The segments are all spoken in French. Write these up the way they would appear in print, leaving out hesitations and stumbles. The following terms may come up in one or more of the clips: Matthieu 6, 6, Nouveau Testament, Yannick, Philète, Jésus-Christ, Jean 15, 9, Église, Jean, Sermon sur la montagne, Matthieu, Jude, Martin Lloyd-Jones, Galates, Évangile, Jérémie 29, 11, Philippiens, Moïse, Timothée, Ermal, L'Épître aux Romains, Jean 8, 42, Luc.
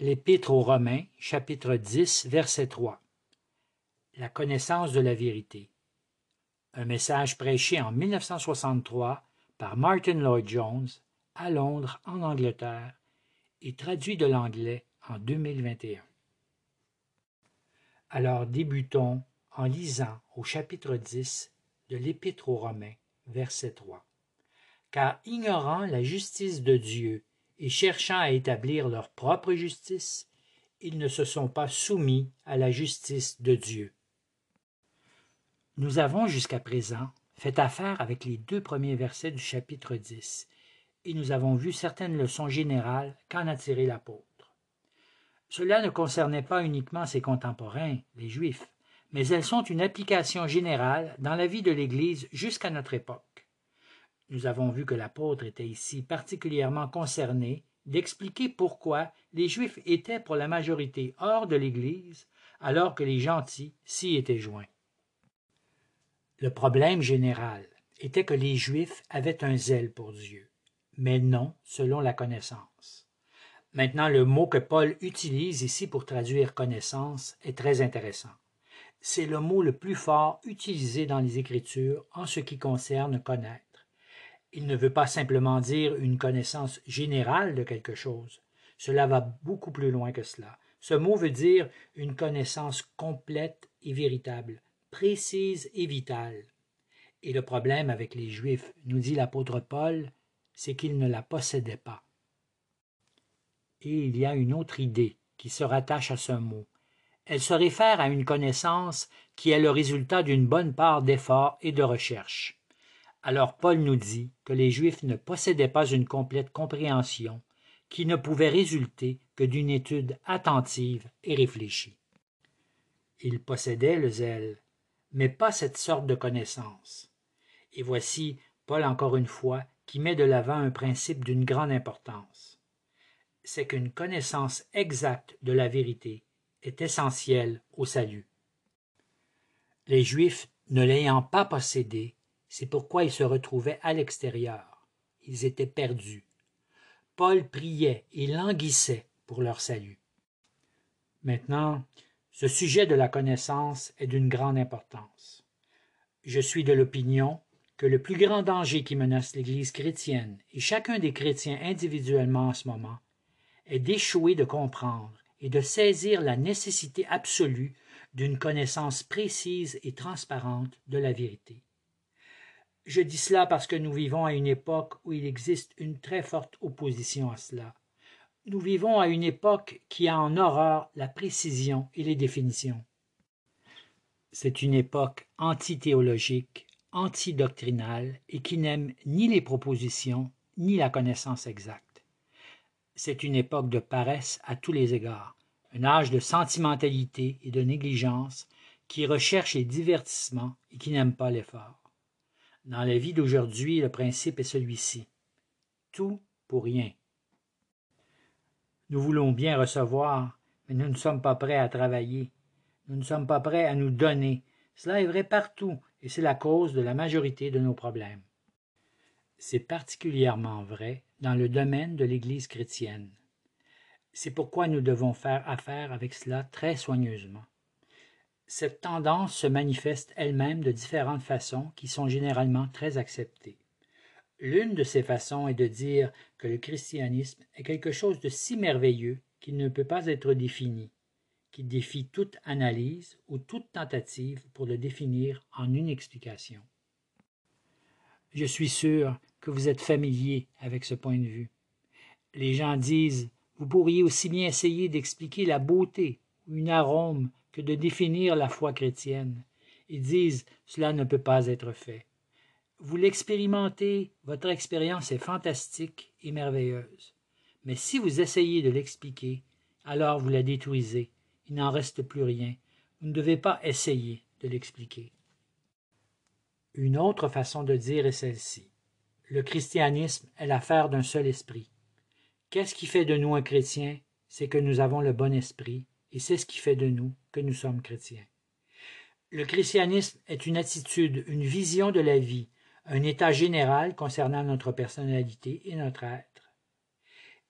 L'Épître aux Romains, chapitre 10, verset 3. La connaissance de la vérité. Un message prêché en 1963 par Martin Lloyd-Jones à Londres, en Angleterre, et traduit de l'anglais en 2021. Alors débutons en lisant au chapitre 10 de l'Épître aux Romains, verset 3. « Car ignorant la justice de Dieu, et cherchant à établir leur propre justice, ils ne se sont pas soumis à la justice de Dieu. » Nous avons jusqu'à présent fait affaire avec les deux premiers versets du chapitre 10, et nous avons vu certaines leçons générales qu'en a tiré l'apôtre. Cela ne concernait pas uniquement ses contemporains, les Juifs, mais elles sont une application générale dans la vie de l'Église jusqu'à notre époque. Nous avons vu que l'apôtre était ici particulièrement concerné d'expliquer pourquoi les Juifs étaient pour la majorité hors de l'Église, alors que les gentils s'y étaient joints. Le problème général était que les Juifs avaient un zèle pour Dieu, mais non selon la connaissance. Maintenant, le mot que Paul utilise ici pour traduire « connaissance » est très intéressant. C'est le mot le plus fort utilisé dans les Écritures en ce qui concerne « connaître ». Il ne veut pas simplement dire une connaissance générale de quelque chose. Cela va beaucoup plus loin que cela. Ce mot veut dire une connaissance complète et véritable, précise et vitale. Et le problème avec les Juifs, nous dit l'apôtre Paul, c'est qu'ils ne la possédaient pas. Et il y a une autre idée qui se rattache à ce mot. Elle se réfère à une connaissance qui est le résultat d'une bonne part d'efforts et de recherches. Alors Paul nous dit que les Juifs ne possédaient pas une complète compréhension qui ne pouvait résulter que d'une étude attentive et réfléchie. Ils possédaient le zèle, mais pas cette sorte de connaissance. Et voici Paul encore une fois qui met de l'avant un principe d'une grande importance. C'est qu'une connaissance exacte de la vérité est essentielle au salut. Les Juifs, ne l'ayant pas possédée, c'est pourquoi ils se retrouvaient à l'extérieur. Ils étaient perdus. Paul priait et languissait pour leur salut. Maintenant, ce sujet de la connaissance est d'une grande importance. Je suis de l'opinion que le plus grand danger qui menace l'Église chrétienne et chacun des chrétiens individuellement en ce moment est d'échouer de comprendre et de saisir la nécessité absolue d'une connaissance précise et transparente de la vérité. Je dis cela parce que nous vivons à une époque où il existe une très forte opposition à cela. Nous vivons à une époque qui a en horreur la précision et les définitions. C'est une époque anti-théologique, anti-doctrinale et qui n'aime ni les propositions ni la connaissance exacte. C'est une époque de paresse à tous les égards, un âge de sentimentalité et de négligence qui recherche les divertissements et qui n'aime pas l'effort. Dans la vie d'aujourd'hui, le principe est celui-ci. Tout pour rien. Nous voulons bien recevoir, mais nous ne sommes pas prêts à travailler. Nous ne sommes pas prêts à nous donner. Cela est vrai partout, et c'est la cause de la majorité de nos problèmes. C'est particulièrement vrai dans le domaine de l'Église chrétienne. C'est pourquoi nous devons faire affaire avec cela très soigneusement. Cette tendance se manifeste elle-même de différentes façons qui sont généralement très acceptées. L'une de ces façons est de dire que le christianisme est quelque chose de si merveilleux qu'il ne peut pas être défini, qui défie toute analyse ou toute tentative pour le définir en une explication. Je suis sûr que vous êtes familier avec ce point de vue. Les gens disent « Vous pourriez aussi bien essayer d'expliquer la beauté ou une arôme que de définir la foi chrétienne. » Ils disent « Cela ne peut pas être fait. » Vous l'expérimentez, votre expérience est fantastique et merveilleuse. Mais si vous essayez de l'expliquer, alors vous la détruisez. Il n'en reste plus rien. Vous ne devez pas essayer de l'expliquer. Une autre façon de dire est celle-ci. Le christianisme est l'affaire d'un seul esprit. Qu'est-ce qui fait de nous un chrétien? C'est que nous avons le bon esprit. Et c'est ce qui fait de nous que nous sommes chrétiens. Le christianisme est une attitude, une vision de la vie, un état général concernant notre personnalité et notre être.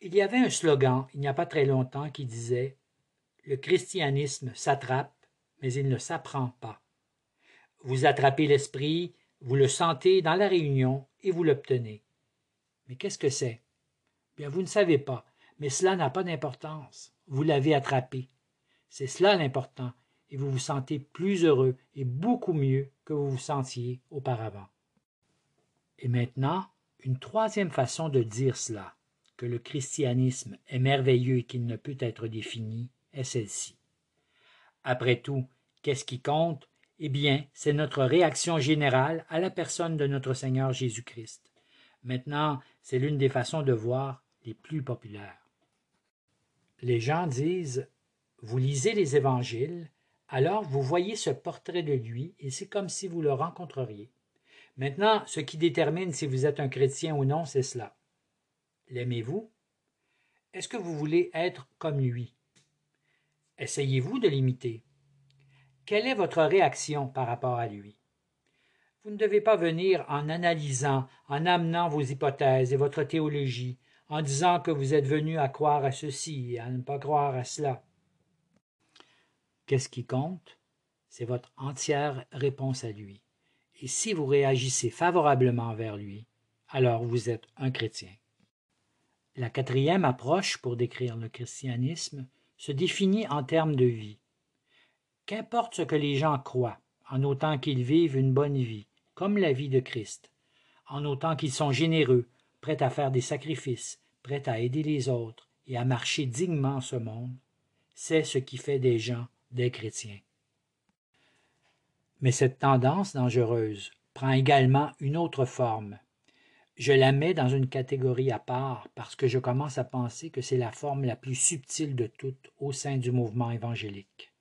Il y avait un slogan, il n'y a pas très longtemps, qui disait « Le christianisme s'attrape, mais il ne s'apprend pas. Vous attrapez l'esprit, vous le sentez dans la réunion et vous l'obtenez. » Mais qu'est-ce que c'est? Bien, vous ne savez pas, mais cela n'a pas d'importance. Vous l'avez attrapé. C'est cela l'important, et vous vous sentez plus heureux et beaucoup mieux que vous vous sentiez auparavant. Et maintenant, une troisième façon de dire cela, que le christianisme est merveilleux et qu'il ne peut être défini, est celle-ci. Après tout, qu'est-ce qui compte? Eh bien, c'est notre réaction générale à la personne de notre Seigneur Jésus-Christ. Maintenant, c'est l'une des façons de voir les plus populaires. Les gens disent « Vous lisez les Évangiles, alors vous voyez ce portrait de lui et c'est comme si vous le rencontreriez. Maintenant, ce qui détermine si vous êtes un chrétien ou non, c'est cela. L'aimez-vous? Est-ce que vous voulez être comme lui? Essayez-vous de l'imiter? Quelle est votre réaction par rapport à lui? » Vous ne devez pas venir en analysant, en amenant vos hypothèses et votre théologie, en disant que vous êtes venu à croire à ceci et à ne pas croire à cela. Qu'est-ce qui compte? C'est votre entière réponse à lui. Et si vous réagissez favorablement vers lui, alors vous êtes un chrétien. La quatrième approche pour décrire le christianisme se définit en termes de vie. Qu'importe ce que les gens croient, en autant qu'ils vivent une bonne vie, comme la vie de Christ, en autant qu'ils sont généreux, prêts à faire des sacrifices, prêts à aider les autres et à marcher dignement en ce monde, c'est ce qui fait des gens des chrétiens. Mais cette tendance dangereuse prend également une autre forme. Je la mets dans une catégorie à part parce que je commence à penser que c'est la forme la plus subtile de toutes au sein du mouvement évangélique.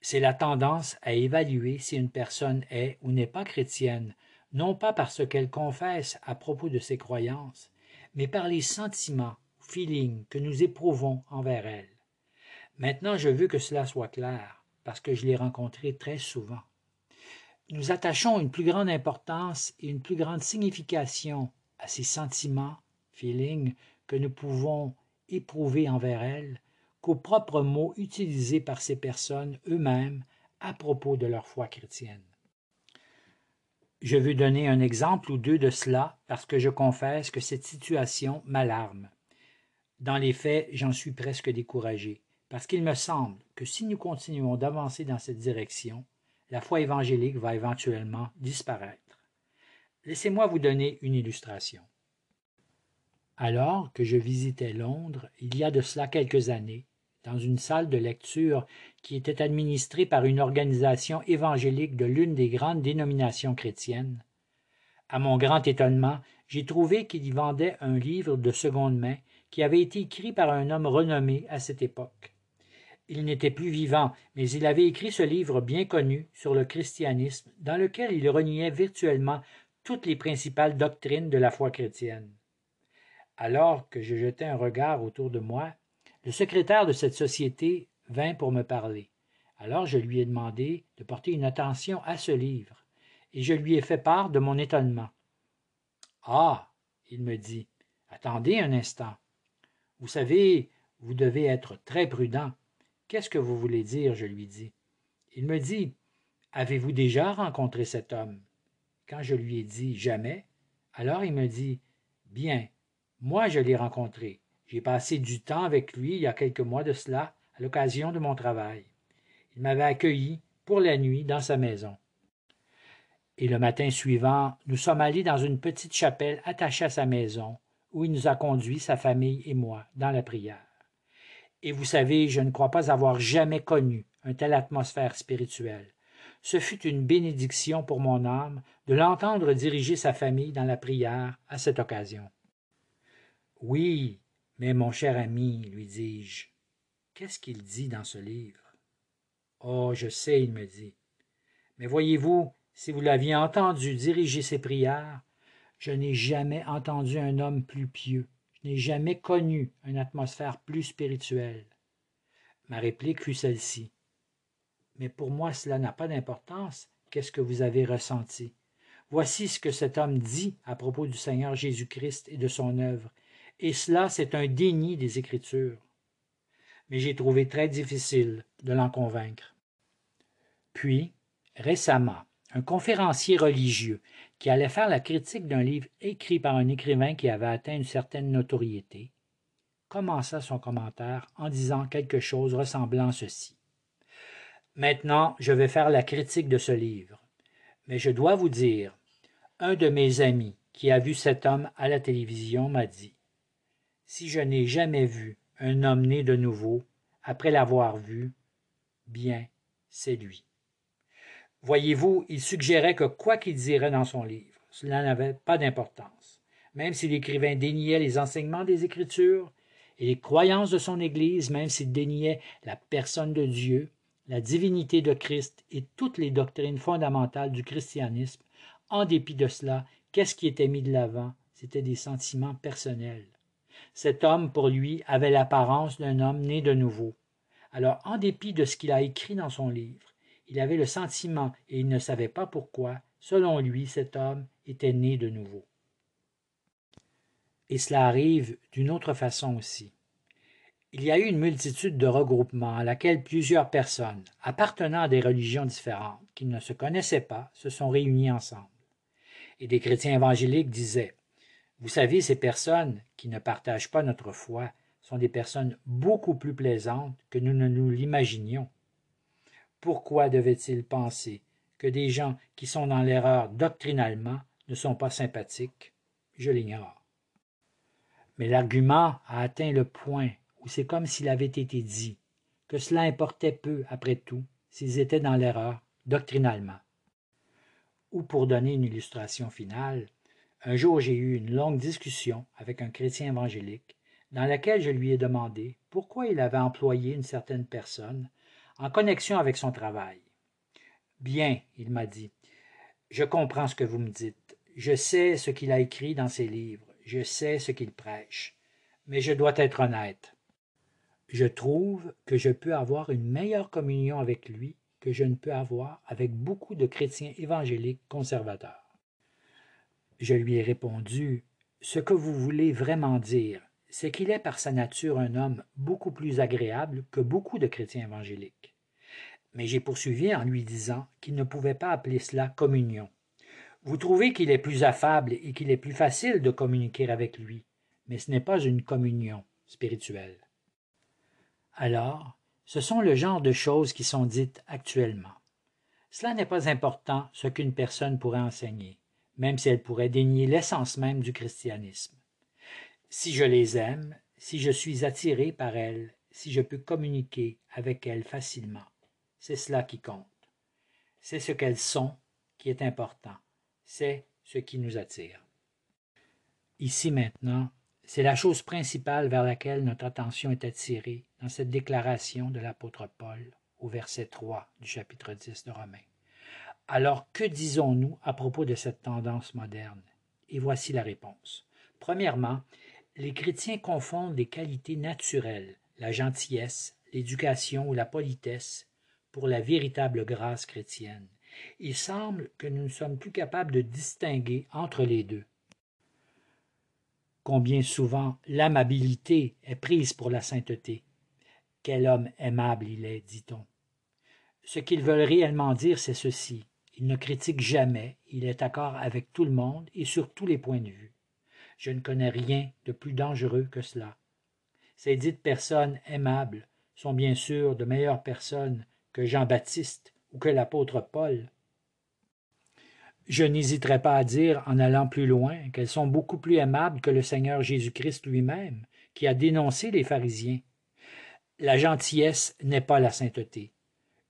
C'est la tendance à évaluer si une personne est ou n'est pas chrétienne, non pas par ce qu'elle confesse à propos de ses croyances, mais par les sentiments, feelings que nous éprouvons envers elle. Maintenant, je veux que cela soit clair, parce que je l'ai rencontré très souvent. Nous attachons une plus grande importance et une plus grande signification à ces sentiments, feelings que nous pouvons éprouver envers elle, aux propres mots utilisés par ces personnes eux-mêmes à propos de leur foi chrétienne. Je veux donner un exemple ou deux de cela parce que je confesse que cette situation m'alarme. Dans les faits, j'en suis presque découragé parce qu'il me semble que si nous continuons d'avancer dans cette direction, la foi évangélique va éventuellement disparaître. Laissez-moi vous donner une illustration. Alors que je visitais Londres, il y a de cela quelques années, dans une salle de lecture qui était administrée par une organisation évangélique de l'une des grandes dénominations chrétiennes. À mon grand étonnement, j'ai trouvé qu'il y vendait un livre de seconde main qui avait été écrit par un homme renommé à cette époque. Il n'était plus vivant, mais il avait écrit ce livre bien connu sur le christianisme, dans lequel il reniait virtuellement toutes les principales doctrines de la foi chrétienne. Alors que je jetais un regard autour de moi, le secrétaire de cette société vint pour me parler. Alors je lui ai demandé de porter une attention à ce livre, et je lui ai fait part de mon étonnement. « Ah !» il me dit, « attendez un instant. Vous savez, vous devez être très prudent. Qu'est-ce que vous voulez dire ?» je lui dis. Il me dit, « Avez-vous déjà rencontré cet homme ?» Quand je lui ai dit « Jamais », alors il me dit, « Bien. Moi, je l'ai rencontré. J'ai passé du temps avec lui il y a quelques mois de cela, à l'occasion de mon travail. Il m'avait accueilli pour la nuit dans sa maison. Et le matin suivant, nous sommes allés dans une petite chapelle attachée à sa maison, où il nous a conduits, sa famille et moi, dans la prière. Et vous savez, je ne crois pas avoir jamais connu une telle atmosphère spirituelle. Ce fut une bénédiction pour mon âme de l'entendre diriger sa famille dans la prière à cette occasion. « Oui, mais mon cher ami, lui dis-je, qu'est-ce qu'il dit dans ce livre? »« Oh, je sais, il me dit. Mais voyez-vous, si vous l'aviez entendu diriger ses prières, je n'ai jamais entendu un homme plus pieux, je n'ai jamais connu une atmosphère plus spirituelle. » Ma réplique fut celle-ci. « Mais pour moi, cela n'a pas d'importance. Qu'est-ce que vous avez ressenti? Voici ce que cet homme dit à propos du Seigneur Jésus-Christ et de son œuvre. et cela, c'est un déni des Écritures. Mais j'ai trouvé très difficile de l'en convaincre. Puis, récemment, un conférencier religieux qui allait faire la critique d'un livre écrit par un écrivain qui avait atteint une certaine notoriété, commença son commentaire en disant quelque chose ressemblant à ceci. « Maintenant, je vais faire la critique de ce livre, mais je dois vous dire, un de mes amis qui a vu cet homme à la télévision m'a dit, « Si je n'ai jamais vu un homme né de nouveau, après l'avoir vu, bien, c'est lui. » Voyez-vous, il suggérait que quoi qu'il dirait dans son livre, cela n'avait pas d'importance. Même si l'écrivain déniait les enseignements des Écritures et les croyances de son Église, même s'il déniait la personne de Dieu, la divinité de Christ et toutes les doctrines fondamentales du christianisme, en dépit de cela, qu'est-ce qui était mis de l'avant? C'était des sentiments personnels. Cet homme, pour lui, avait l'apparence d'un homme né de nouveau. Alors, en dépit de ce qu'il a écrit dans son livre, il avait le sentiment, et il ne savait pas pourquoi, selon lui, cet homme était né de nouveau. Et cela arrive d'une autre façon aussi. Il y a eu une multitude de regroupements à laquelle plusieurs personnes, appartenant à des religions différentes, qui ne se connaissaient pas, se sont réunies ensemble. Et des chrétiens évangéliques disaient, « Vous savez, ces personnes qui ne partagent pas notre foi sont des personnes beaucoup plus plaisantes que nous ne nous l'imaginions. » Pourquoi devait-il penser que des gens qui sont dans l'erreur doctrinalement ne sont pas sympathiques? Je l'ignore. Mais l'argument a atteint le point où c'est comme s'il avait été dit que cela importait peu, après tout, s'ils étaient dans l'erreur doctrinalement. Ou pour donner une illustration finale, un jour j'ai eu une longue discussion avec un chrétien évangélique dans laquelle je lui ai demandé pourquoi il avait employé une certaine personne en connexion avec son travail. « Bien, » il m'a dit, « je comprends ce que vous me dites. Je sais ce qu'il a écrit dans ses livres. Je sais ce qu'il prêche. Mais je dois être honnête. Je trouve que je peux avoir une meilleure communion avec lui que je ne peux avoir avec beaucoup de chrétiens évangéliques conservateurs. » Je lui ai répondu, « Ce que vous voulez vraiment dire, c'est qu'il est par sa nature un homme beaucoup plus agréable que beaucoup de chrétiens évangéliques. » Mais j'ai poursuivi en lui disant qu'il ne pouvait pas appeler cela communion. Vous trouvez qu'il est plus affable et qu'il est plus facile de communiquer avec lui, mais ce n'est pas une communion spirituelle. Alors, ce sont le genre de choses qui sont dites actuellement. Cela n'est pas important ce qu'une personne pourrait enseigner, même si elle pourrait dénier l'essence même du christianisme. Si je les aime, si je suis attiré par elles, si je peux communiquer avec elles facilement, c'est cela qui compte. C'est ce qu'elles sont qui est important. C'est ce qui nous attire. Ici maintenant, c'est la chose principale vers laquelle notre attention est attirée dans cette déclaration de l'apôtre Paul au verset 3 du chapitre 10 de Romains. Alors que disons-nous à propos de cette tendance moderne? Et voici la réponse. Premièrement, les chrétiens confondent les qualités naturelles, la gentillesse, l'éducation ou la politesse, pour la véritable grâce chrétienne. Il semble que nous ne sommes plus capables de distinguer entre les deux. Combien souvent l'amabilité est prise pour la sainteté. Quel homme aimable il est, dit-on. Ce qu'ils veulent réellement dire, c'est ceci. Il ne critique jamais, il est d'accord avec tout le monde et sur tous les points de vue. Je ne connais rien de plus dangereux que cela. Ces dites personnes aimables sont bien sûr de meilleures personnes que Jean-Baptiste ou que l'apôtre Paul. Je n'hésiterai pas à dire, en allant plus loin, qu'elles sont beaucoup plus aimables que le Seigneur Jésus-Christ lui-même, qui a dénoncé les pharisiens. La gentillesse n'est pas la sainteté.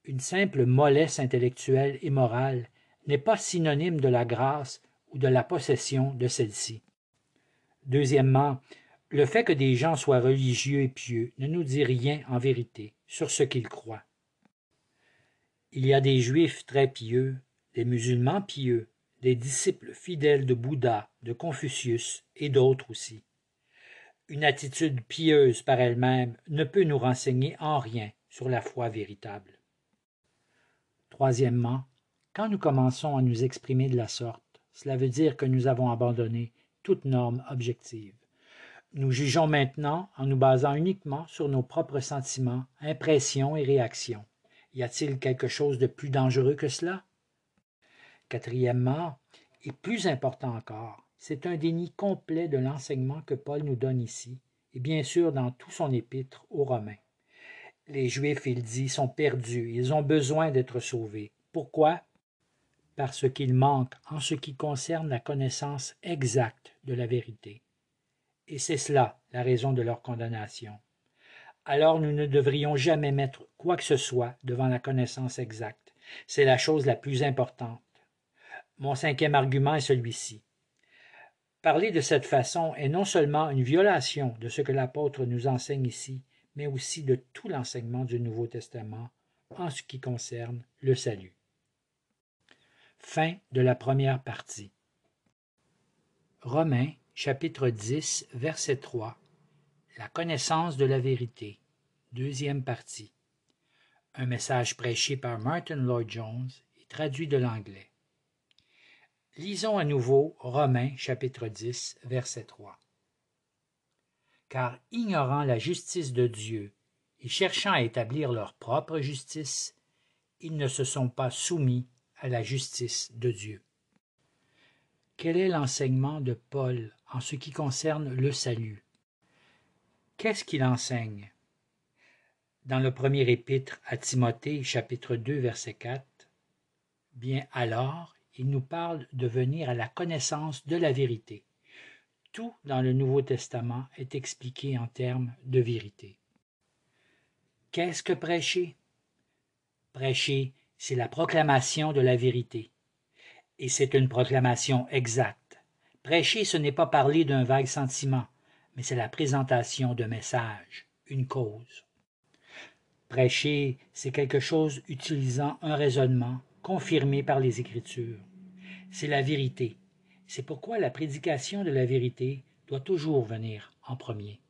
Une simple mollesse intellectuelle et morale n'est pas synonyme de la grâce ou de la possession de celle-ci. Deuxièmement, le fait que des gens soient religieux et pieux ne nous dit rien en vérité sur ce qu'ils croient. Il y a des Juifs très pieux, des musulmans pieux, des disciples fidèles de Bouddha, de Confucius et d'autres aussi. Une attitude pieuse par elle-même ne peut nous renseigner en rien sur la foi véritable. Troisièmement, quand nous commençons à nous exprimer de la sorte, cela veut dire que nous avons abandonné toute norme objective. nous jugeons maintenant en nous basant uniquement sur nos propres sentiments, impressions et réactions. Y a-t-il quelque chose de plus dangereux que cela? Quatrièmement, et plus important encore, c'est un déni complet de l'enseignement que Paul nous donne ici, et bien sûr dans tout son épître aux Romains. Les Juifs, il dit, sont perdus, ils ont besoin d'être sauvés. Pourquoi? Parce qu'ils manquent en ce qui concerne la connaissance exacte de la vérité. Et c'est cela la raison de leur condamnation. Alors nous ne devrions jamais mettre quoi que ce soit devant la connaissance exacte. C'est la chose la plus importante. Mon cinquième argument est celui-ci. Parler de cette façon est non seulement une violation de ce que l'apôtre nous enseigne ici, mais aussi de tout l'enseignement du Nouveau Testament en ce qui concerne le salut. Fin de la première partie. Romains, chapitre 10, verset 3. La connaissance de la vérité. Deuxième partie. Un message prêché par Martin Lloyd-Jones et traduit de l'anglais. Lisons à nouveau Romains, chapitre 10, verset 3. Car ignorant la justice de Dieu et cherchant à établir leur propre justice, ils ne se sont pas soumis à la justice de Dieu. Quel est l'enseignement de Paul en ce qui concerne le salut? Qu'est-ce qu'il enseigne? Dans le premier épître à Timothée, chapitre 2, verset 4, « Bien alors, il nous parle de venir à la connaissance de la vérité. » Tout dans le Nouveau Testament est expliqué en termes de vérité. Qu'est-ce que prêcher? Prêcher, c'est la proclamation de la vérité. Et c'est une proclamation exacte. Prêcher, ce n'est pas parler d'un vague sentiment, mais c'est la présentation d'un message, une cause. Prêcher, c'est quelque chose utilisant un raisonnement confirmé par les Écritures. C'est la vérité. C'est pourquoi la prédication de la vérité doit toujours venir en premier.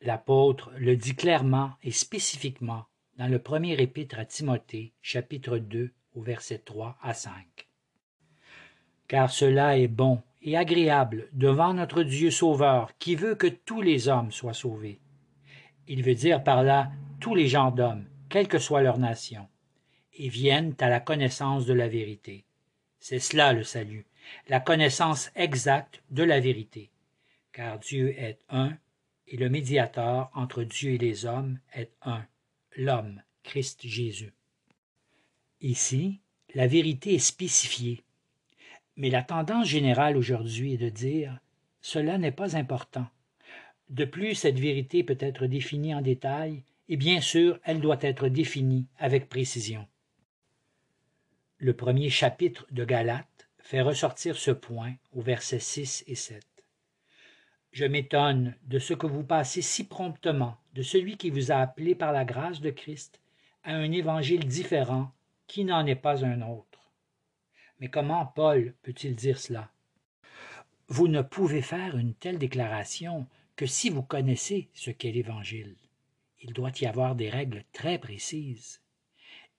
L'apôtre le dit clairement et spécifiquement dans le premier épître à Timothée, chapitre 2, au verset 3 à 5. « Car cela est bon et agréable devant notre Dieu Sauveur, qui veut que tous les hommes soient sauvés. » Il veut dire par là tous les genres d'hommes, quelle que soit leur nation, et viennent à la connaissance de la vérité. C'est cela le salut, la connaissance exacte de la vérité. Car Dieu est un, et le médiateur entre Dieu et les hommes est un, l'homme, Christ Jésus. Ici, la vérité est spécifiée. Mais la tendance générale aujourd'hui est de dire « cela n'est pas important ». De plus, cette vérité peut être définie en détail, et bien sûr, elle doit être définie avec précision. Le premier chapitre de Galates fait ressortir ce point aux versets 6 et 7. « Je m'étonne de ce que vous passez si promptement de celui qui vous a appelé par la grâce de Christ à un évangile différent qui n'en est pas un autre. » Mais comment Paul peut-il dire cela? Vous ne pouvez faire une telle déclaration que si vous connaissez ce qu'est l'Évangile. Il doit y avoir des règles très précises.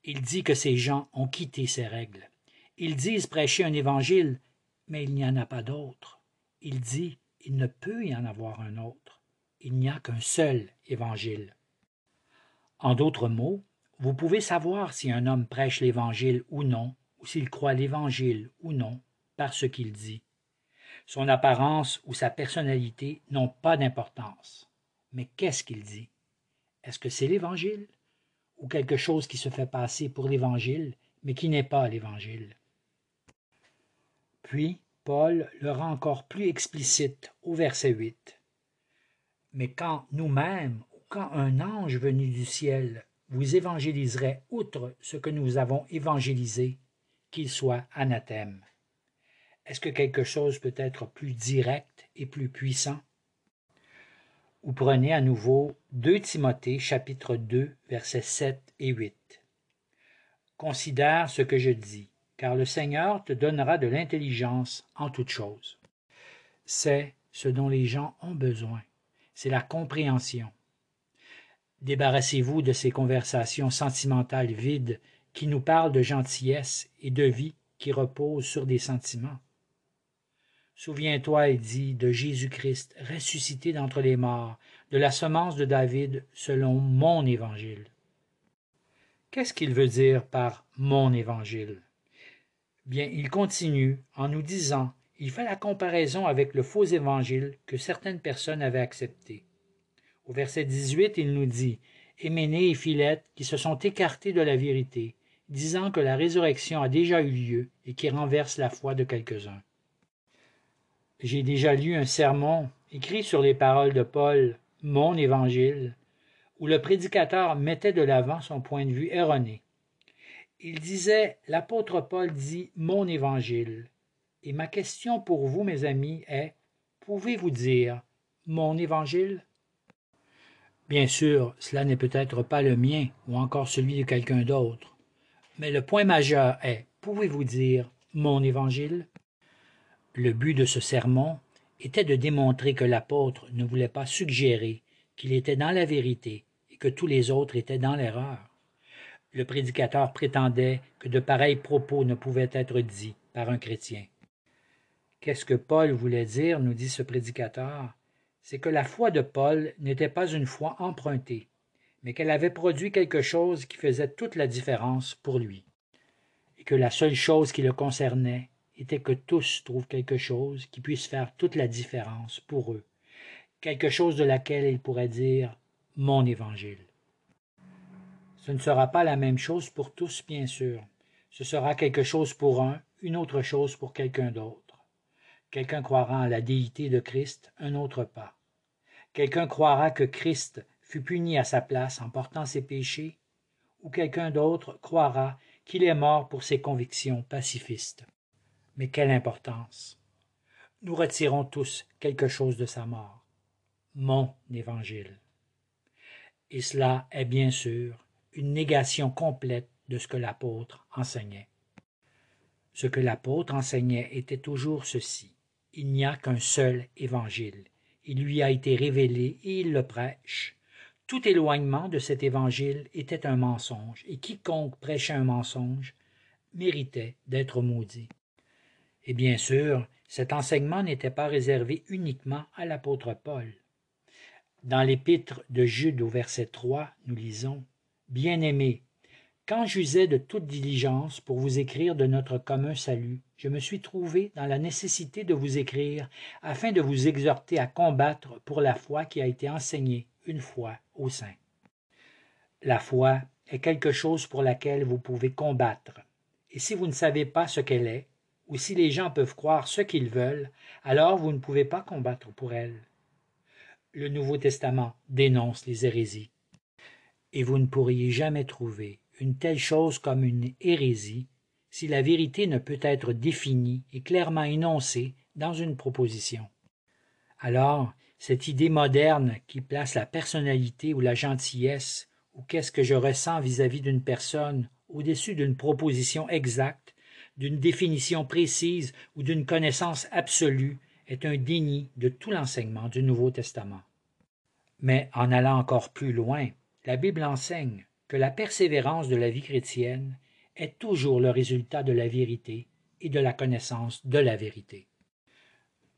Il dit que ces gens ont quitté ces règles. Ils disent prêcher un Évangile, mais il n'y en a pas d'autre. Il dit il ne peut y en avoir un autre. Il n'y a qu'un seul Évangile. En d'autres mots, vous pouvez savoir si un homme prêche l'Évangile ou non, ou s'il croit l'Évangile ou non, par ce qu'il dit. Son apparence ou sa personnalité n'ont pas d'importance. Mais qu'est-ce qu'il dit? Est-ce que c'est l'Évangile? Ou quelque chose qui se fait passer pour l'Évangile, mais qui n'est pas l'Évangile? Puis, Paul le rend encore plus explicite au verset 8. « Mais quand nous-mêmes, ou quand un ange venu du ciel, vous évangéliserait outre ce que nous avons évangélisé, qu'il soit anathème. » Est-ce que quelque chose peut être plus direct et plus puissant? Ou prenez à nouveau 2 Timothée, chapitre 2, versets 7 et 8. « Considère ce que je dis, car le Seigneur te donnera de l'intelligence en toutes choses. » C'est ce dont les gens ont besoin, c'est la compréhension. Débarrassez-vous de ces conversations sentimentales vides qui nous parlent de gentillesse et de vie qui reposent sur des sentiments. Souviens-toi, et dis, de Jésus-Christ, ressuscité d'entre les morts, de la semence de David, selon mon Évangile. Qu'est-ce qu'il veut dire par « mon Évangile » ? Bien, il continue en nous disant, il fait la comparaison avec le faux Évangile que certaines personnes avaient accepté. Au verset 18, il nous dit, « Hyménée et Philète, qui se sont écartés de la vérité, disant que la résurrection a déjà eu lieu et qui renverse la foi de quelques-uns. » J'ai déjà lu un sermon écrit sur les paroles de Paul, « Mon Évangile », où le prédicateur mettait de l'avant son point de vue erroné. Il disait, l'apôtre Paul dit « Mon Évangile ». Et ma question pour vous, mes amis, est « Pouvez-vous dire « Mon Évangile » » Bien sûr, cela n'est peut-être pas le mien ou encore celui de quelqu'un d'autre. Mais le point majeur est « Pouvez-vous dire « Mon Évangile » » Le but de ce sermon était de démontrer que l'apôtre ne voulait pas suggérer qu'il était dans la vérité et que tous les autres étaient dans l'erreur. Le prédicateur prétendait que de pareils propos ne pouvaient être dits par un chrétien. Qu'est-ce que Paul voulait dire, nous dit ce prédicateur? C'est que la foi de Paul n'était pas une foi empruntée, mais qu'elle avait produit quelque chose qui faisait toute la différence pour lui, et que la seule chose qui le concernait était que tous trouvent quelque chose qui puisse faire toute la différence pour eux, quelque chose de laquelle ils pourraient dire « Mon Évangile ». Ce ne sera pas la même chose pour tous, bien sûr. Ce sera quelque chose pour un, une autre chose pour quelqu'un d'autre. Quelqu'un croira en la déité de Christ, un autre pas. Quelqu'un croira que Christ fut puni à sa place en portant ses péchés, ou quelqu'un d'autre croira qu'il est mort pour ses convictions pacifistes. Mais quelle importance! Nous retirons tous quelque chose de sa mort, mon Évangile. Et cela est bien sûr une négation complète de ce que l'apôtre enseignait. Ce que l'apôtre enseignait était toujours ceci. Il n'y a qu'un seul évangile. Il lui a été révélé et il le prêche. Tout éloignement de cet évangile était un mensonge, et quiconque prêchait un mensonge méritait d'être maudit. Et bien sûr, cet enseignement n'était pas réservé uniquement à l'apôtre Paul. Dans l'épître de Jude au verset 3, nous lisons « Bien-aimés, quand j'usais de toute diligence pour vous écrire de notre commun salut, je me suis trouvé dans la nécessité de vous écrire afin de vous exhorter à combattre pour la foi qui a été enseignée une fois aux saints. » La foi est quelque chose pour laquelle vous pouvez combattre, et si vous ne savez pas ce qu'elle est, ou si les gens peuvent croire ce qu'ils veulent, alors vous ne pouvez pas combattre pour elle. Le Nouveau Testament dénonce les hérésies. Et vous ne pourriez jamais trouver une telle chose comme une hérésie si la vérité ne peut être définie et clairement énoncée dans une proposition. Alors, cette idée moderne qui place la personnalité ou la gentillesse ou qu'est-ce que je ressens vis-à-vis d'une personne au-dessus d'une proposition exacte, d'une définition précise ou d'une connaissance absolue est un déni de tout l'enseignement du Nouveau Testament. Mais en allant encore plus loin, la Bible enseigne que la persévérance de la vie chrétienne est toujours le résultat de la vérité et de la connaissance de la vérité.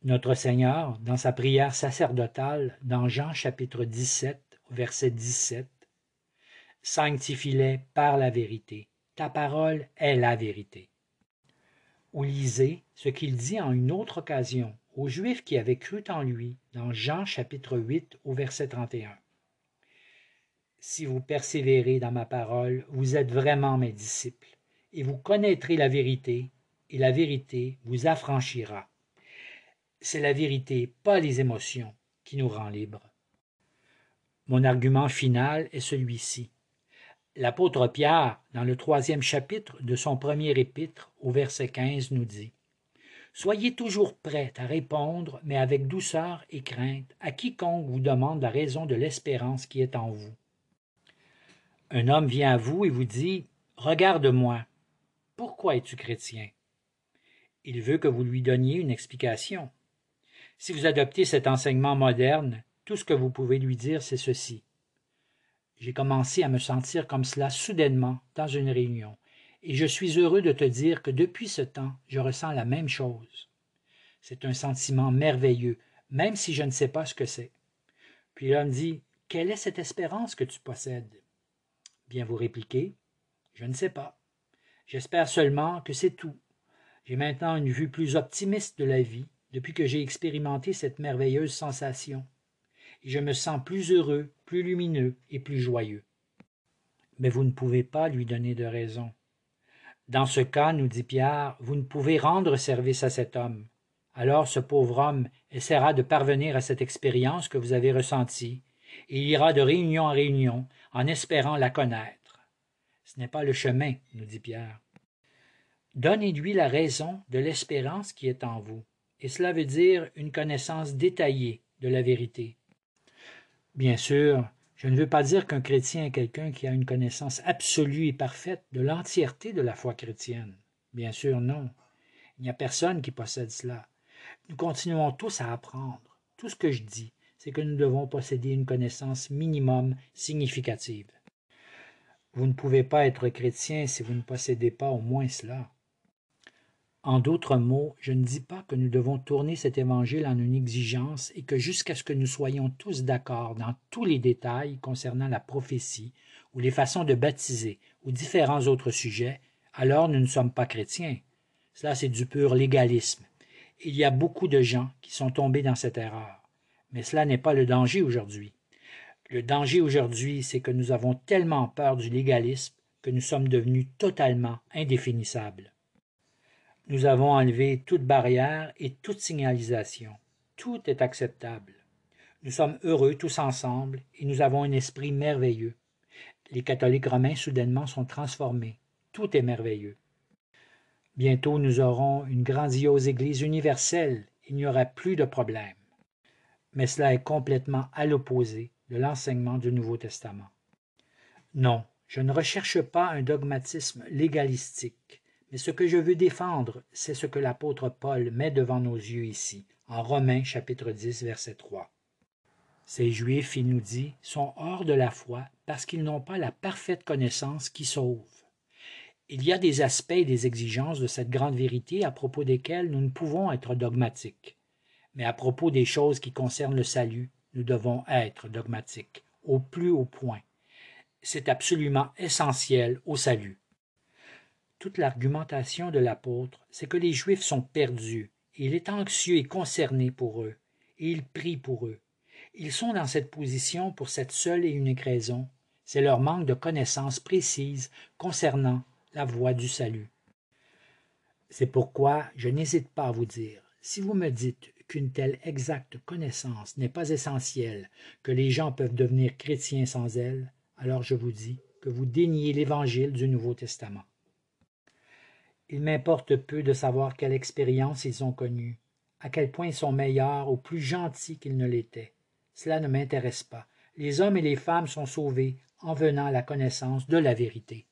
Notre Seigneur, dans sa prière sacerdotale, dans Jean chapitre 17, verset 17, « Sanctifie-les par la vérité, ta parole est la vérité. » Ou lisez ce qu'il dit en une autre occasion aux Juifs qui avaient cru en lui, dans Jean chapitre 8, au verset 31. Si vous persévérez dans ma parole, vous êtes vraiment mes disciples, et vous connaîtrez la vérité, et la vérité vous affranchira. C'est la vérité, pas les émotions, qui nous rend libres. Mon argument final est celui-ci. L'apôtre Pierre, dans le 3e chapitre de son premier épître, au verset 15, nous dit « Soyez toujours prêts à répondre, mais avec douceur et crainte, à quiconque vous demande la raison de l'espérance qui est en vous. » Un homme vient à vous et vous dit « Regarde-moi, pourquoi es-tu chrétien ?» Il veut que vous lui donniez une explication. Si vous adoptez cet enseignement moderne, tout ce que vous pouvez lui dire, c'est ceci. J'ai commencé à me sentir comme cela soudainement dans une réunion, et je suis heureux de te dire que depuis ce temps, je ressens la même chose. C'est un sentiment merveilleux, même si je ne sais pas ce que c'est. » Puis l'homme dit, « Quelle est cette espérance que tu possèdes? » Bien, vous répliquez, « Je ne sais pas. J'espère seulement que c'est tout. J'ai maintenant une vue plus optimiste de la vie depuis que j'ai expérimenté cette merveilleuse sensation. Et je me sens plus heureux, plus lumineux et plus joyeux. » Mais vous ne pouvez pas lui donner de raison. Dans ce cas, nous dit Pierre, vous ne pouvez rendre service à cet homme. Alors ce pauvre homme essaiera de parvenir à cette expérience que vous avez ressentie, et il ira de réunion en réunion en espérant la connaître. Ce n'est pas le chemin, nous dit Pierre. Donnez-lui la raison de l'espérance qui est en vous, et cela veut dire une connaissance détaillée de la vérité. Bien sûr, je ne veux pas dire qu'un chrétien est quelqu'un qui a une connaissance absolue et parfaite de l'entièreté de la foi chrétienne. Bien sûr, non. Il n'y a personne qui possède cela. Nous continuons tous à apprendre. Tout ce que je dis, c'est que nous devons posséder une connaissance minimum significative. Vous ne pouvez pas être chrétien si vous ne possédez pas au moins cela. En d'autres mots, je ne dis pas que nous devons tourner cet évangile en une exigence et que jusqu'à ce que nous soyons tous d'accord dans tous les détails concernant la prophétie ou les façons de baptiser ou différents autres sujets, alors nous ne sommes pas chrétiens. Cela, c'est du pur légalisme. Il y a beaucoup de gens qui sont tombés dans cette erreur. Mais cela n'est pas le danger aujourd'hui. Le danger aujourd'hui, c'est que nous avons tellement peur du légalisme que nous sommes devenus totalement indéfinissables. Nous avons enlevé toute barrière et toute signalisation. Tout est acceptable. Nous sommes heureux tous ensemble et nous avons un esprit merveilleux. Les catholiques romains soudainement sont transformés. Tout est merveilleux. Bientôt, nous aurons une grandiose Église universelle. Il n'y aura plus de problème. Mais cela est complètement à l'opposé de l'enseignement du Nouveau Testament. Non, je ne recherche pas un dogmatisme légalistique. Mais ce que je veux défendre, c'est ce que l'apôtre Paul met devant nos yeux ici, en Romains chapitre 10, verset 3. Ces Juifs, il nous dit, sont hors de la foi parce qu'ils n'ont pas la parfaite connaissance qui sauve. Il y a des aspects et des exigences de cette grande vérité à propos desquelles nous ne pouvons être dogmatiques. Mais à propos des choses qui concernent le salut, nous devons être dogmatiques, au plus haut point. C'est absolument essentiel au salut. Toute l'argumentation de l'apôtre, c'est que les Juifs sont perdus, et il est anxieux et concerné pour eux, et il prie pour eux. Ils sont dans cette position pour cette seule et unique raison, c'est leur manque de connaissances précises concernant la voie du salut. C'est pourquoi je n'hésite pas à vous dire, si vous me dites qu'une telle exacte connaissance n'est pas essentielle, que les gens peuvent devenir chrétiens sans elle, alors je vous dis que vous déniez l'Évangile du Nouveau Testament. Il m'importe peu de savoir quelle expérience ils ont connue, à quel point ils sont meilleurs ou plus gentils qu'ils ne l'étaient. Cela ne m'intéresse pas. Les hommes et les femmes sont sauvés en venant à la connaissance de la vérité.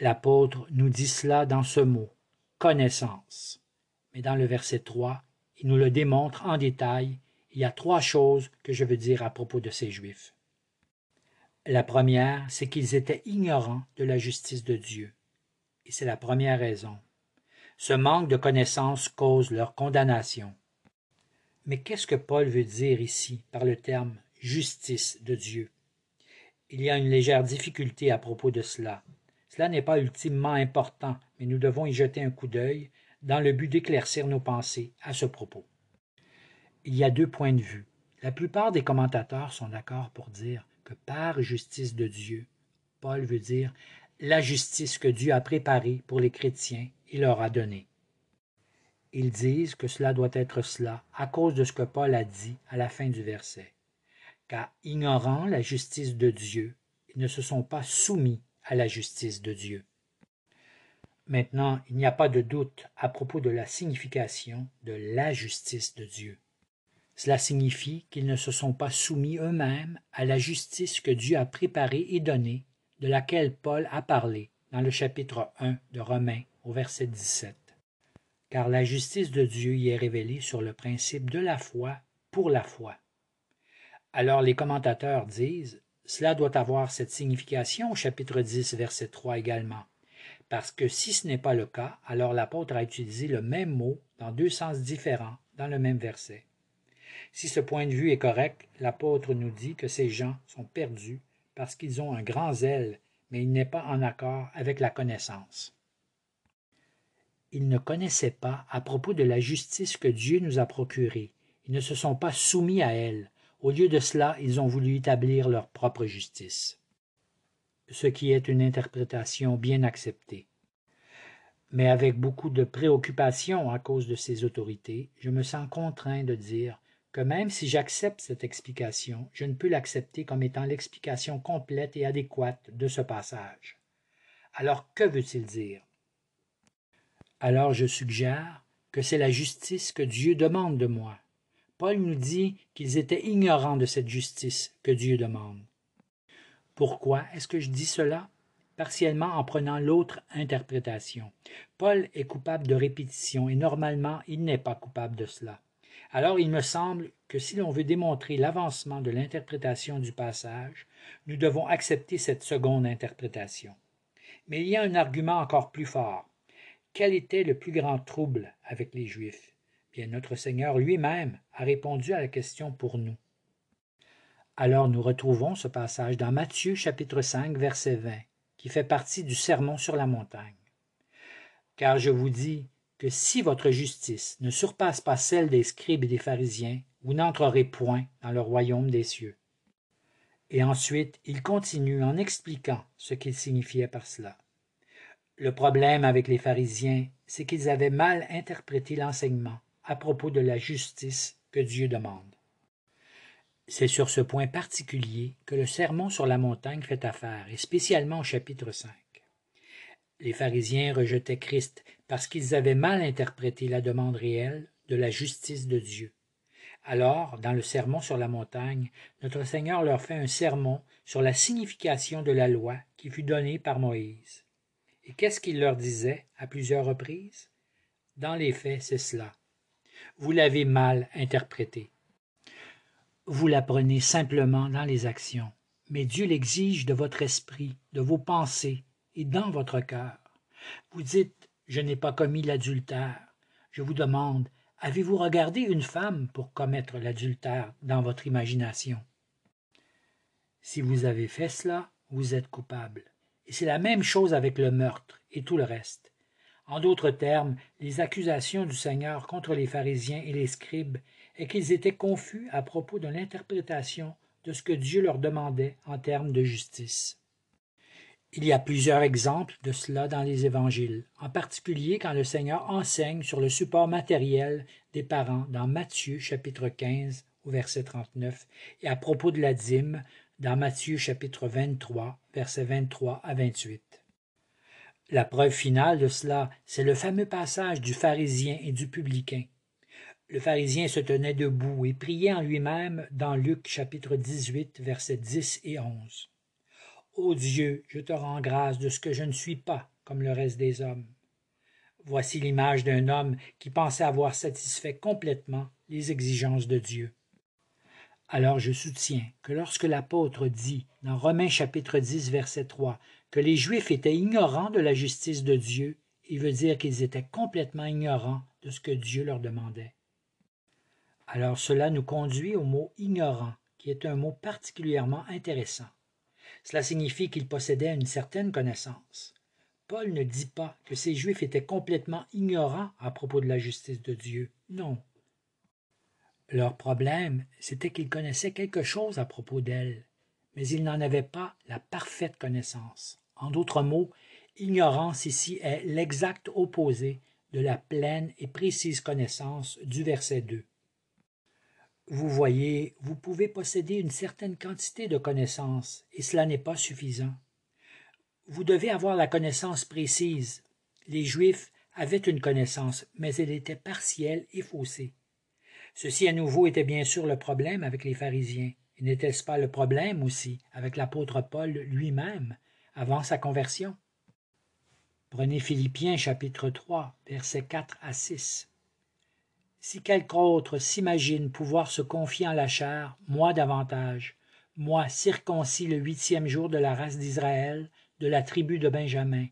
L'apôtre nous dit cela dans ce mot, « connaissance ». Mais dans le verset 3, il nous le démontre en détail. Il y a trois choses que je veux dire à propos de ces Juifs. La première, c'est qu'ils étaient ignorants de la justice de Dieu. Et c'est la première raison. Ce manque de connaissance cause leur condamnation. Mais qu'est-ce que Paul veut dire ici par le terme « justice de Dieu » ? Il y a une légère difficulté à propos de cela. Cela n'est pas ultimement important, mais nous devons y jeter un coup d'œil dans le but d'éclaircir nos pensées à ce propos. Il y a deux points de vue. La plupart des commentateurs sont d'accord pour dire que par « justice de Dieu », Paul veut dire « la justice que Dieu a préparée pour les chrétiens et leur a donnée. » Ils disent que cela doit être cela à cause de ce que Paul a dit à la fin du verset. Car ignorant la justice de Dieu, ils ne se sont pas soumis à la justice de Dieu. Maintenant, il n'y a pas de doute à propos de la signification de la justice de Dieu. Cela signifie qu'ils ne se sont pas soumis eux-mêmes à la justice que Dieu a préparée et donnée, de laquelle Paul a parlé dans le chapitre 1 de Romains au verset 17. Car la justice de Dieu y est révélée sur le principe de la foi pour la foi. Alors les commentateurs disent, cela doit avoir cette signification au chapitre 10, verset 3 également, parce que si ce n'est pas le cas, alors l'apôtre a utilisé le même mot dans deux sens différents dans le même verset. Si ce point de vue est correct, l'apôtre nous dit que ces gens sont perdus parce qu'ils ont un grand zèle, mais il n'est pas en accord avec la connaissance. Ils ne connaissaient pas à propos de la justice que Dieu nous a procurée. Ils ne se sont pas soumis à elle. Au lieu de cela, ils ont voulu établir leur propre justice, ce qui est une interprétation bien acceptée. Mais avec beaucoup de préoccupation à cause de ces autorités, je me sens contraint de dire que même si j'accepte cette explication, je ne peux l'accepter comme étant l'explication complète et adéquate de ce passage. Alors, que veut-il dire? Alors, je suggère que c'est la justice que Dieu demande de moi. Paul nous dit qu'ils étaient ignorants de cette justice que Dieu demande. Pourquoi est-ce que je dis cela? Partiellement en prenant l'autre interprétation. Paul est coupable de répétition et normalement, il n'est pas coupable de cela. Alors, il me semble que si l'on veut démontrer l'avancement de l'interprétation du passage, nous devons accepter cette seconde interprétation. Mais il y a un argument encore plus fort. Quel était le plus grand trouble avec les Juifs? Bien, notre Seigneur lui-même a répondu à la question pour nous. Alors, nous retrouvons ce passage dans Matthieu, chapitre 5, verset 20, qui fait partie du Sermon sur la montagne. « Car je vous dis que si votre justice ne surpasse pas celle des scribes et des pharisiens, vous n'entrerez point dans le royaume des cieux. » Et ensuite, il continue en expliquant ce qu'il signifiait par cela. Le problème avec les pharisiens, c'est qu'ils avaient mal interprété l'enseignement à propos de la justice que Dieu demande. C'est sur ce point particulier que le sermon sur la montagne fait affaire, et spécialement au chapitre 5. Les pharisiens rejetaient Christ parce qu'ils avaient mal interprété la demande réelle de la justice de Dieu. Alors, dans le sermon sur la montagne, notre Seigneur leur fait un sermon sur la signification de la loi qui fut donnée par Moïse. Et qu'est-ce qu'il leur disait à plusieurs reprises? Dans les faits, c'est cela. Vous l'avez mal interprétée. Vous l'apprenez simplement dans les actions, mais Dieu l'exige de votre esprit, de vos pensées, et dans votre cœur. Vous dites, je n'ai pas commis l'adultère. Je vous demande, avez-vous regardé une femme pour commettre l'adultère dans votre imagination? Si vous avez fait cela, vous êtes coupable. Et c'est la même chose avec le meurtre et tout le reste. En d'autres termes, les accusations du Seigneur contre les pharisiens et les scribes est qu'ils étaient confus à propos de l'interprétation de ce que Dieu leur demandait en termes de justice. Il y a plusieurs exemples de cela dans les Évangiles, en particulier quand le Seigneur enseigne sur le support matériel des parents dans Matthieu chapitre 15 au verset 39 et à propos de la dîme dans Matthieu chapitre 23 versets 23 à 28. La preuve finale de cela, c'est le fameux passage du pharisien et du publicain. Le pharisien se tenait debout et priait en lui-même dans Luc chapitre 18 versets 10 et 11. « Ô Dieu, je te rends grâce de ce que je ne suis pas comme le reste des hommes. » Voici l'image d'un homme qui pensait avoir satisfait complètement les exigences de Dieu. Alors je soutiens que lorsque l'apôtre dit dans Romains chapitre 10 verset 3 que les Juifs étaient ignorants de la justice de Dieu, il veut dire qu'ils étaient complètement ignorants de ce que Dieu leur demandait. Alors cela nous conduit au mot « ignorant » qui est un mot particulièrement intéressant. Cela signifie qu'ils possédaient une certaine connaissance. Paul ne dit pas que ces Juifs étaient complètement ignorants à propos de la justice de Dieu. Non. Leur problème, c'était qu'ils connaissaient quelque chose à propos d'elle, mais ils n'en avaient pas la parfaite connaissance. En d'autres mots, ignorance ici est l'exact opposé de la pleine et précise connaissance du verset 2. Vous voyez, vous pouvez posséder une certaine quantité de connaissances, et cela n'est pas suffisant. Vous devez avoir la connaissance précise. Les Juifs avaient une connaissance, mais elle était partielle et faussée. Ceci à nouveau était bien sûr le problème avec les pharisiens. Et n'était-ce pas le problème aussi avec l'apôtre Paul lui-même, avant sa conversion? Prenez Philippiens chapitre 3, versets 4 à 6. Si quelque autre s'imagine pouvoir se confier en la chair, moi davantage, moi circoncis le 8e jour de la race d'Israël, de la tribu de Benjamin,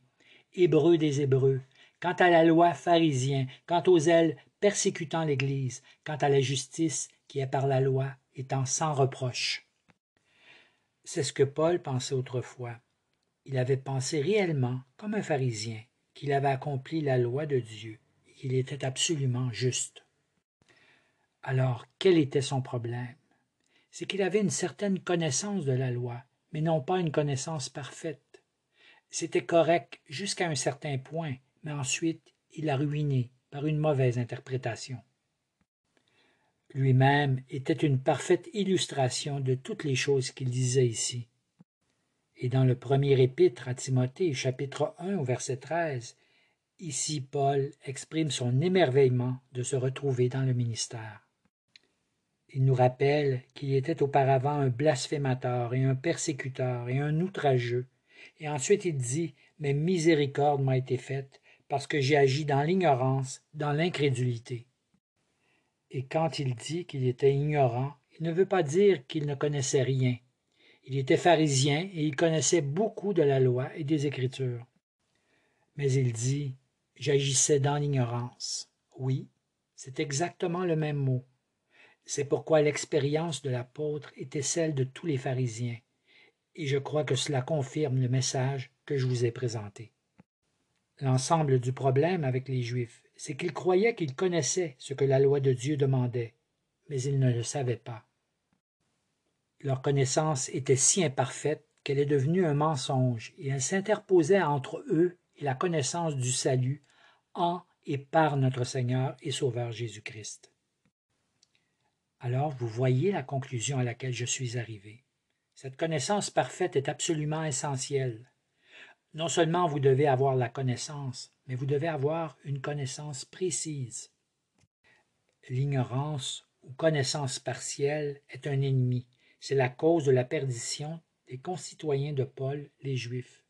Hébreu des Hébreux, quant à la loi, pharisien, quant aux ailes, persécutant l'Église, quant à la justice qui est par la loi, étant sans reproche. » C'est ce que Paul pensait autrefois. Il avait pensé réellement, comme un pharisien, qu'il avait accompli la loi de Dieu et qu'il était absolument juste. Alors, quel était son problème? C'est qu'il avait une certaine connaissance de la loi, mais non pas une connaissance parfaite. C'était correct jusqu'à un certain point, mais ensuite il l'a ruiné par une mauvaise interprétation. Lui-même était une parfaite illustration de toutes les choses qu'il disait ici. Et dans le premier épître à Timothée, chapitre 1, au verset 13, ici Paul exprime son émerveillement de se retrouver dans le ministère. Il nous rappelle qu'il était auparavant un blasphémateur et un persécuteur et un outrageux, et ensuite il dit « Mais miséricorde m'a été faite, parce que j'ai agi dans l'ignorance, dans l'incrédulité. » Et quand il dit qu'il était ignorant, il ne veut pas dire qu'il ne connaissait rien. Il était pharisien et il connaissait beaucoup de la loi et des Écritures. Mais il dit « J'agissais dans l'ignorance ». Oui, c'est exactement le même mot. C'est pourquoi l'expérience de l'apôtre était celle de tous les pharisiens. Et je crois que cela confirme le message que je vous ai présenté. L'ensemble du problème avec les Juifs, c'est qu'ils croyaient qu'ils connaissaient ce que la loi de Dieu demandait, mais ils ne le savaient pas. Leur connaissance était si imparfaite qu'elle est devenue un mensonge et elle s'interposait entre eux et la connaissance du salut en et par notre Seigneur et Sauveur Jésus-Christ. Alors vous voyez la conclusion à laquelle je suis arrivé. Cette connaissance parfaite est absolument essentielle. Non seulement vous devez avoir la connaissance, mais vous devez avoir une connaissance précise. L'ignorance ou connaissance partielle est un ennemi. C'est la cause de la perdition des concitoyens de Paul, les Juifs.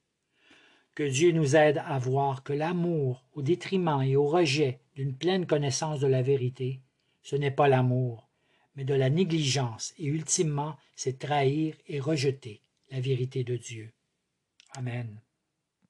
Que Dieu nous aide à voir que l'amour, au détriment et au rejet d'une pleine connaissance de la vérité, ce n'est pas l'amour, mais de la négligence, et ultimement, c'est trahir et rejeter la vérité de Dieu. Amen.